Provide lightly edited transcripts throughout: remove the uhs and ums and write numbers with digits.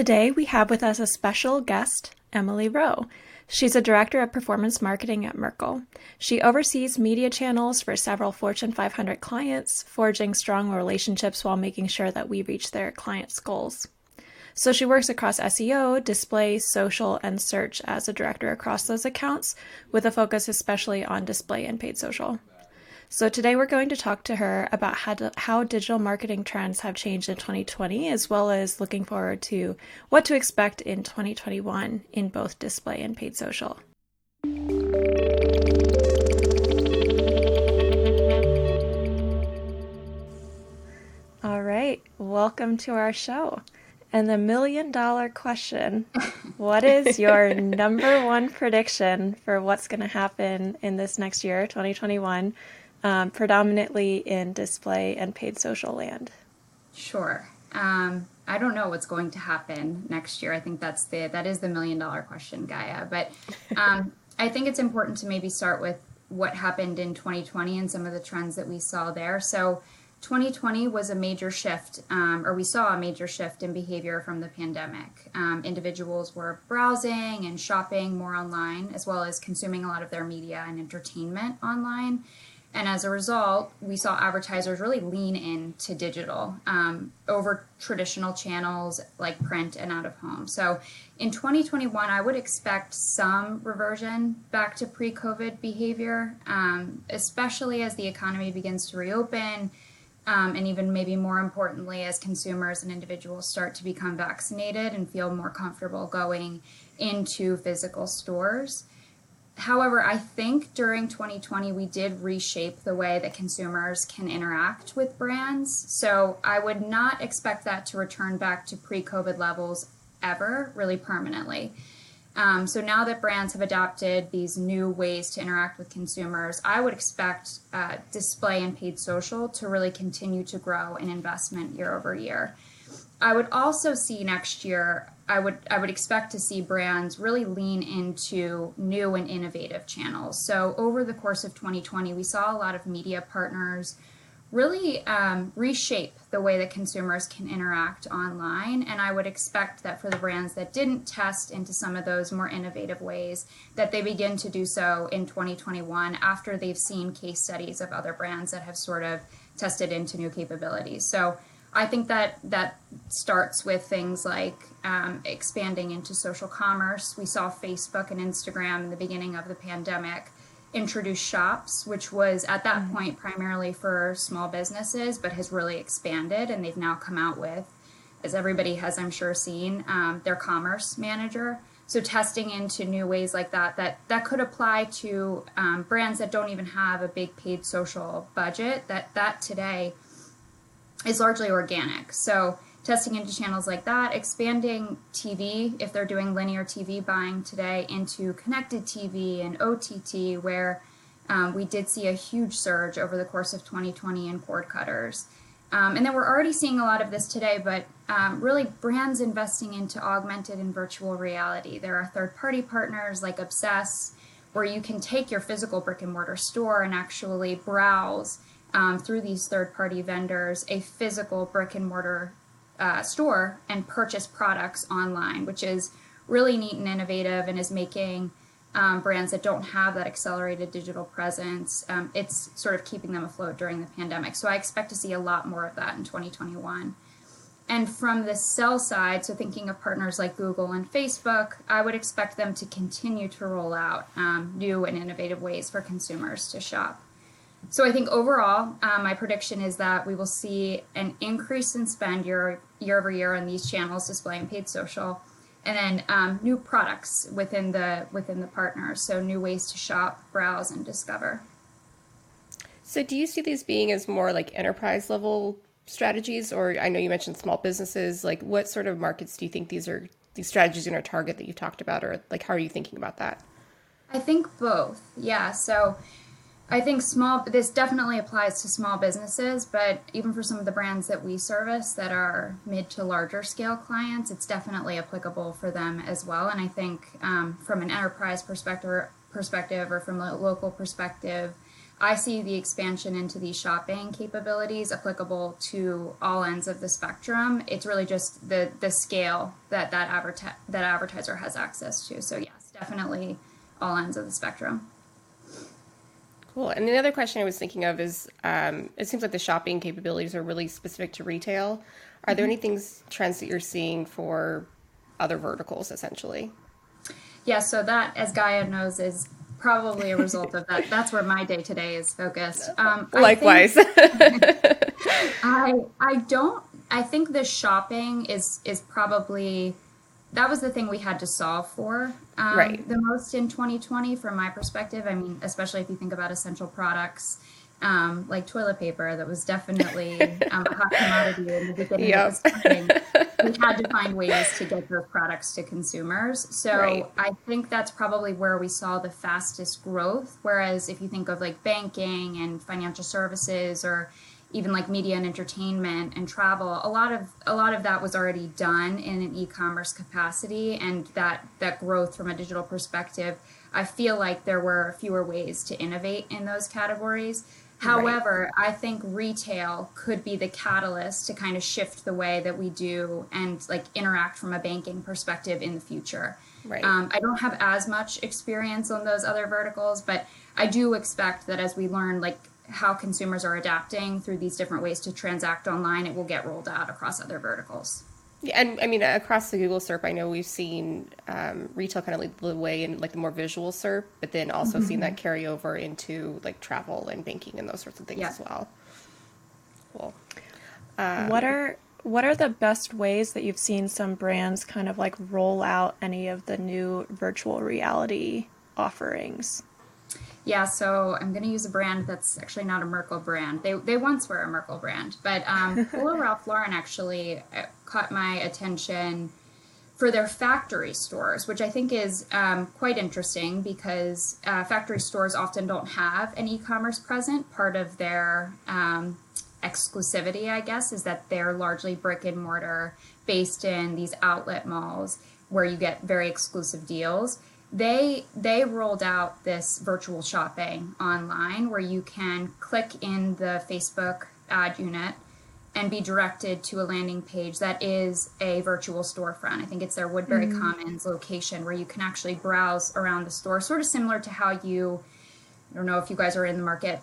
Today we have with us a special guest, Emily Rowe. She's a director of performance marketing at Merkle. She oversees media channels for several Fortune 500 clients, forging strong relationships while making sure that we reach their clients' goals. So she works across SEO, display, social, and search as a director across those accounts, with a focus especially on display and paid social. So today we're going to talk to her about how digital marketing trends have changed in 2020, as well as looking forward to what to expect in 2021 in both display and paid social. All right, welcome to our show. And the $1 million question, what is your number one prediction for what's going to happen in this next year, 2021? Predominantly in display and paid social land. Sure. I don't know what's going to happen next year. I think that is the $1 million question, Gaia. But I think it's important to maybe start with what happened in 2020 and some of the trends that we saw there. So 2020 was a major shift, or we saw a major shift in behavior from the pandemic. Individuals were browsing and shopping more online, as well as consuming a lot of their media and entertainment online. And as a result, we saw advertisers really lean into digital over traditional channels like print and out of home. So in 2021, I would expect some reversion back to pre-COVID behavior, especially as the economy begins to reopen, and even maybe more importantly, as consumers and individuals start to become vaccinated and feel more comfortable going into physical stores. However, I think during 2020, we did reshape the way that consumers can interact with brands. So I would not expect that to return back to pre-COVID levels ever, really permanently. So now that brands have adopted these new ways to interact with consumers, I would expect display and paid social to really continue to grow in investment year over year. I would also see next year, I would expect to see brands really lean into new and innovative channels. So over the course of 2020, we saw a lot of media partners really reshape the way that consumers can interact online. And I would expect that for the brands that didn't test into some of those more innovative ways, that they begin to do so in 2021 after they've seen case studies of other brands that have sort of tested into new capabilities. So I think that starts with things like expanding into social commerce. We saw Facebook and Instagram in the beginning of the pandemic introduce shops, which was at that point primarily for small businesses, but has really expanded. And they've now come out with, as everybody has, I'm sure, seen, their commerce manager. So testing into new ways like that could apply to brands that don't even have a big paid social budget, that today is largely organic. So testing into channels like that, expanding TV, if they're doing linear TV buying today, into connected TV and OTT, where we did see a huge surge over the course of 2020 in cord cutters. And then we're already seeing a lot of this today, but really brands investing into augmented and virtual reality. There are third-party partners like Obsess, where you can take your physical brick and mortar store and actually browse through these third-party vendors, a physical brick-and-mortar store and purchase products online, which is really neat and innovative and is making brands that don't have that accelerated digital presence, it's sort of keeping them afloat during the pandemic. So I expect to see a lot more of that in 2021. And from the sell side, so thinking of partners like Google and Facebook, I would expect them to continue to roll out new and innovative ways for consumers to shop. So I think overall, my prediction is that we will see an increase in spend year over year on these channels, display and paid social, and then new products within the partners. So new ways to shop, browse, and discover. So do you see these being as more like enterprise level strategies, or I know you mentioned small businesses, like what sort of markets do you think these strategies in our target that you talked about, or like how are you thinking about that? I think both. Yeah. So I think this definitely applies to small businesses, but even for some of the brands that we service that are mid to larger scale clients, it's definitely applicable for them as well. And I think from an enterprise perspective or from a local perspective, I see the expansion into these shopping capabilities applicable to all ends of the spectrum. It's really just the scale that that advertiser has access to. So yes, definitely all ends of the spectrum. Cool. And another question I was thinking of is, it seems like the shopping capabilities are really specific to retail. Are there any trends that you're seeing for other verticals, essentially? Yeah, so that, as Gaia knows, is probably a result of that. That's where my day-to-day is focused. Likewise. I think the shopping is probably, that was the thing we had to solve for the most in 2020 from my perspective. I mean, especially if you think about essential products like toilet paper, that was definitely a hot commodity in the beginning of this spring. We had to find ways to get those products to consumers. So I think that's probably where we saw the fastest growth. Whereas if you think of like banking and financial services, or even like media and entertainment and travel, a lot of that was already done in an e-commerce capacity, and that growth from a digital perspective, I feel like there were fewer ways to innovate in those categories. However, I think retail could be the catalyst to kind of shift the way that we do and like interact from a banking perspective in the future. Right. I don't have as much experience on those other verticals, but I do expect that as we learn like how consumers are adapting through these different ways to transact online, it will get rolled out across other verticals. Yeah, and I mean, across the Google SERP, I know we've seen retail kind of lead the way in like the more visual SERP, but then also seen that carry over into like travel and banking and those sorts of things as well. Cool. What are the best ways that you've seen some brands kind of like roll out any of the new virtual reality offerings? Yeah, so I'm going to use a brand that's actually not a Merkle brand. They once were a Merkle brand, but Polo Ralph Lauren actually caught my attention for their factory stores, which I think is quite interesting because factory stores often don't have an e-commerce present. Part of their exclusivity, I guess, is that they're largely brick and mortar based in these outlet malls where you get very exclusive deals. They rolled out this virtual shopping online where you can click in the Facebook ad unit and be directed to a landing page that is a virtual storefront. I think it's their Woodbury Commons location where you can actually browse around the store, sort of similar to how you, I don't know if you guys are in the market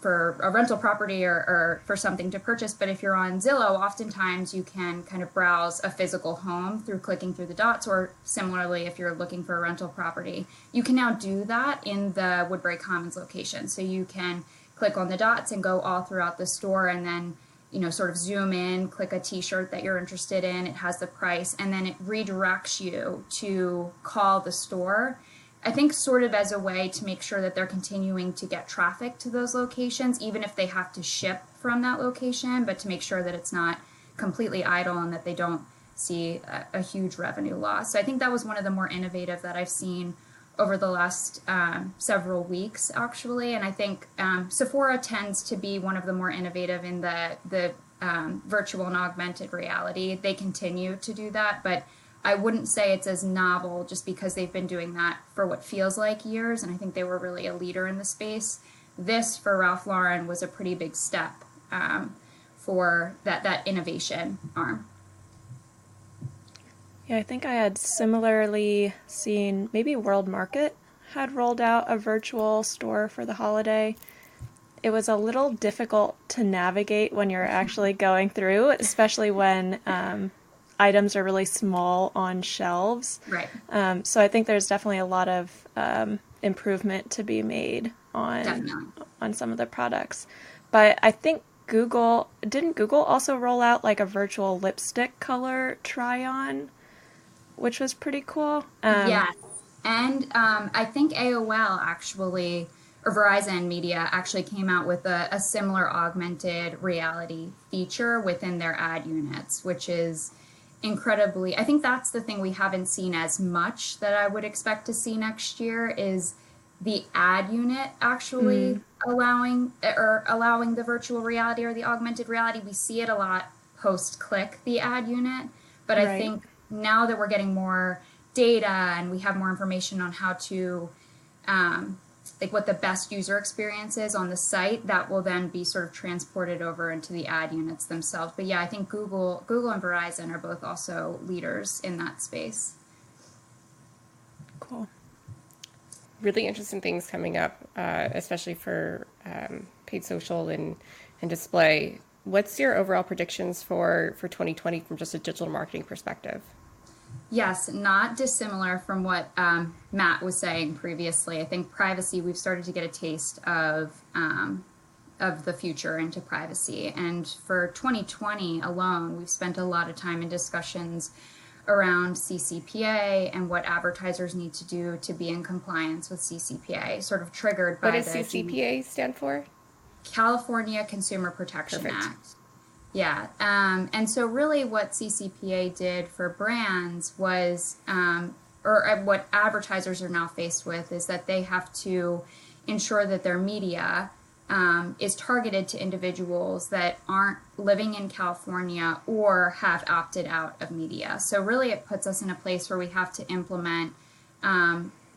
for a rental property or for something to purchase, but if you're on Zillow, oftentimes you can kind of browse a physical home through clicking through the dots, or similarly, if you're looking for a rental property, you can now do that in the Woodbury Commons location. So you can click on the dots and go all throughout the store and then, you know, sort of zoom in, click a t-shirt that you're interested in, it has the price, and then it redirects you to call the store. I think sort of as a way to make sure that they're continuing to get traffic to those locations, even if they have to ship from that location, but to make sure that it's not completely idle and that they don't see a huge revenue loss. So I think that was one of the more innovative that I've seen over the last several weeks, actually. And I think Sephora tends to be one of the more innovative in the virtual and augmented reality. They continue to do that, but I wouldn't say it's as novel just because they've been doing that for what feels like years, and I think they were really a leader in the space. This, for Ralph Lauren, was a pretty big step for that innovation arm. Yeah, I think I had similarly seen maybe World Market had rolled out a virtual store for the holiday. It was a little difficult to navigate when you're actually going through, especially when items are really small on shelves. Right. So I think there's definitely a lot of improvement to be made on some of the products. But I think Google also roll out like a virtual lipstick color try on, which was pretty cool. Yes. And I think AOL actually, or Verizon Media actually came out with a similar augmented reality feature within their ad units, which is incredibly, I think that's the thing we haven't seen as much that I would expect to see next year is the ad unit actually allowing the virtual reality or the augmented reality. We see it a lot post-click, the ad unit, but I think now that we're getting more data and we have more information on how to like what the best user experience is on the site, that will then be sort of transported over into the ad units themselves. But yeah, I think Google and Verizon are both also leaders in that space. Cool. Really interesting things coming up, especially for paid social and display. What's your overall predictions for 2020 from just a digital marketing perspective? Yes, not dissimilar from what Matt was saying previously. I think privacy, we've started to get a taste of the future into privacy. And for 2020 alone, we've spent a lot of time in discussions around CCPA and what advertisers need to do to be in compliance with CCPA, sort of triggered by the... What does CCPA stand for? California Consumer Protection Act. Yeah. And so really what CCPA did for brands was, or what advertisers are now faced with, is that they have to ensure that their media is targeted to individuals that aren't living in California or have opted out of media. So really it puts us in a place where we have to implement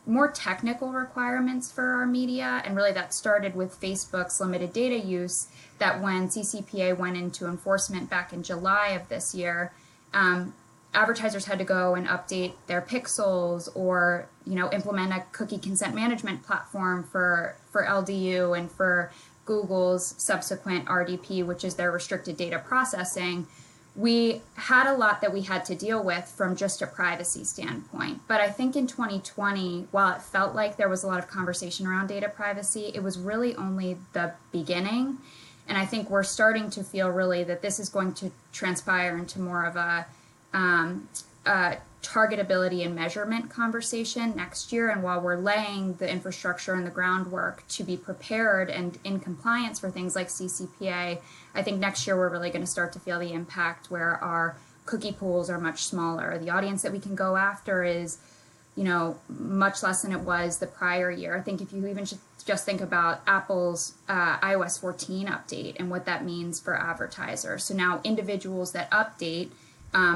more technical requirements for our media. And really that started with Facebook's limited data use, that when CCPA went into enforcement back in July of this year, advertisers had to go and update their pixels or, you know, implement a cookie consent management platform for LDU and for Google's subsequent RDP, which is their restricted data processing. We had a lot that we had to deal with from just a privacy standpoint. But I think in 2020, while it felt like there was a lot of conversation around data privacy, it was really only the beginning. And I think we're starting to feel really that this is going to transpire into more of a targetability and measurement conversation next year. And while we're laying the infrastructure and the groundwork to be prepared and in compliance for things like CCPA, I think next year we're really going to start to feel the impact where our cookie pools are much smaller. The audience that we can go after is, you know, much less than it was the prior year. I think if you even just think about Apple's iOS 14 update and what that means for advertisers. So now individuals that update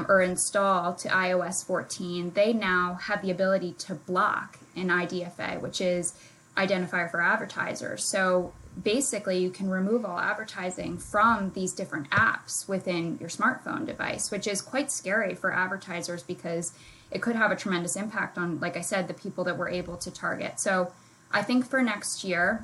or install to iOS 14, they now have the ability to block an IDFA, which is identifier for advertisers. So basically you can remove all advertising from these different apps within your smartphone device, which is quite scary for advertisers because it could have a tremendous impact on, like I said, the people that we're able to target. So I think for next year,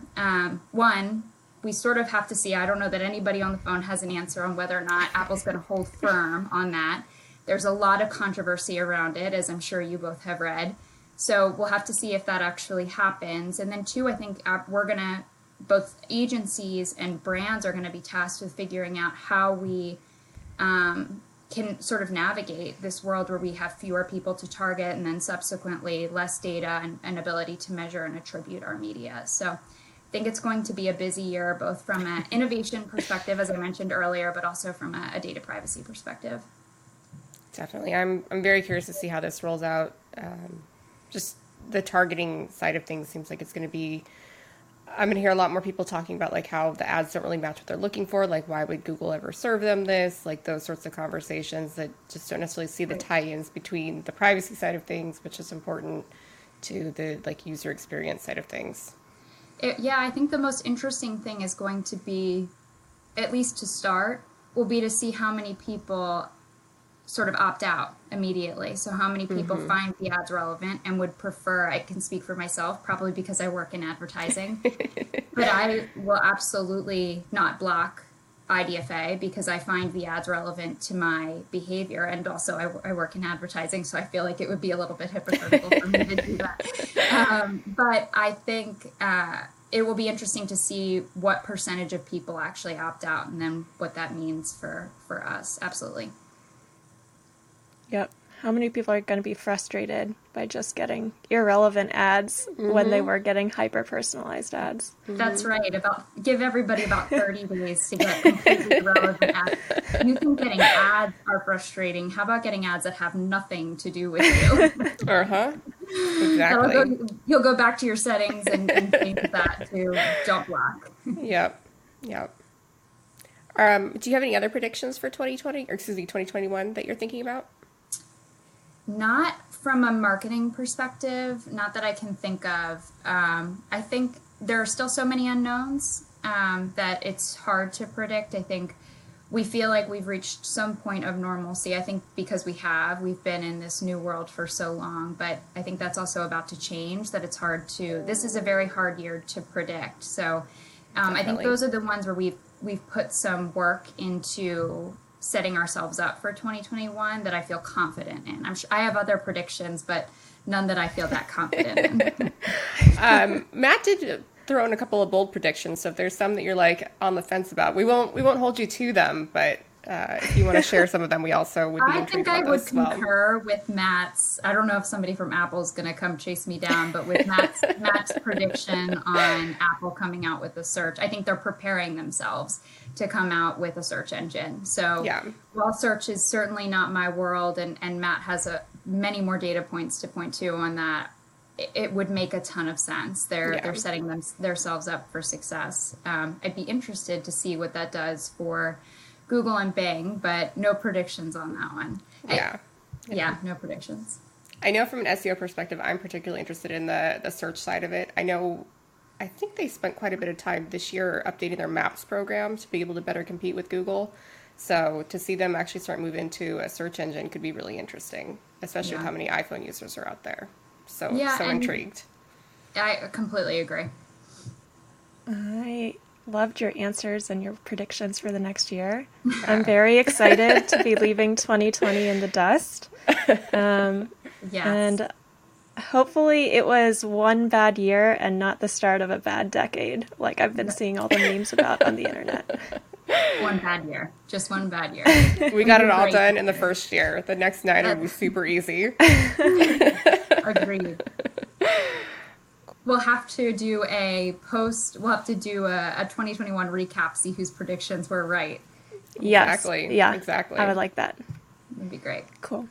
we sort of have to see. I don't know that anybody on the phone has an answer on whether or not Apple's going to hold firm on that. There's a lot of controversy around it, as I'm sure you both have read. So we'll have to see if that actually happens. And then two, I think we're going to, both agencies and brands are going to be tasked with figuring out how we can sort of navigate this world where we have fewer people to target and then subsequently less data and ability to measure and attribute our media. So I think it's going to be a busy year, both from an innovation perspective, as I mentioned earlier, but also from a data privacy perspective. Definitely. I'm very curious to see how this rolls out. Just the targeting side of things seems like it's going to be, I'm going to hear a lot more people talking about like how the ads don't really match what they're looking for. Like, why would Google ever serve them this? Like those sorts of conversations that just don't necessarily see the tie-ins between the privacy side of things, which is important, to the like user experience side of things. I think the most interesting thing is going to be, at least to start, will be to see how many people sort of opt out immediately. So how many people find the ads relevant and would prefer, I can speak for myself, probably because I work in advertising, but I will absolutely not block IDFA because I find the ads relevant to my behavior. And also I work in advertising, so I feel like it would be a little bit hypocritical for me to do that. But I think it will be interesting to see what percentage of people actually opt out and then what that means for us. Absolutely. Yep. How many people are going to be frustrated by just getting irrelevant ads when they were getting hyper-personalized ads? That's right. Give everybody about 30 days to get completely irrelevant ads. You think getting ads are frustrating. How about getting ads that have nothing to do with you? Exactly. You'll go back to your settings and change that to don't block. Yep. Do you have any other predictions for 2021 that you're thinking about? Not from a marketing perspective, not that I can think of. I think there are still so many unknowns that it's hard to predict. I think we feel like we've reached some point of normalcy. I think because we've been in this new world for so long, but I think that's also about to change, that it's hard to, this is a very hard year to predict. So I think those are the ones where we've put some work into setting ourselves up for 2021 that I feel confident in. I'm sure I have other predictions, but none that I feel that confident in. Matt did throw in a couple of bold predictions. So if there's some that you're like on the fence about, we won't hold you to them, but if you want to share some of them, we also would be intrigued about those as well. I think I would concur with Matt's, I don't know if somebody from Apple is going to come chase me down, but with Matt's prediction on Apple coming out with a search, I think they're preparing themselves to come out with a search engine. So while search is certainly not my world, and Matt has many more data points to point to on that, it would make a ton of sense. They're setting themselves up for success. I'd be interested to see what that does for Google and Bing, but no predictions on that one. No predictions. I know from an SEO perspective, I'm particularly interested in the search side of it. I think they spent quite a bit of time this year updating their Maps program to be able to better compete with Google. So to see them actually start moving into a search engine could be really interesting, especially with how many iPhone users are out there. So intrigued. I completely agree. I loved your answers and your predictions for the next year. Yeah. I'm very excited to be leaving 2020 in the dust. And hopefully it was one bad year and not the start of a bad decade, like I've been seeing all the memes about on the internet. One bad year. Just one bad year. We got it all done in the first year. The next 9 will be super easy. Agreed. We'll have to do a 2021 recap, see whose predictions were right. Yes. Exactly. Yeah, exactly. I would like that. It'd be great. Cool.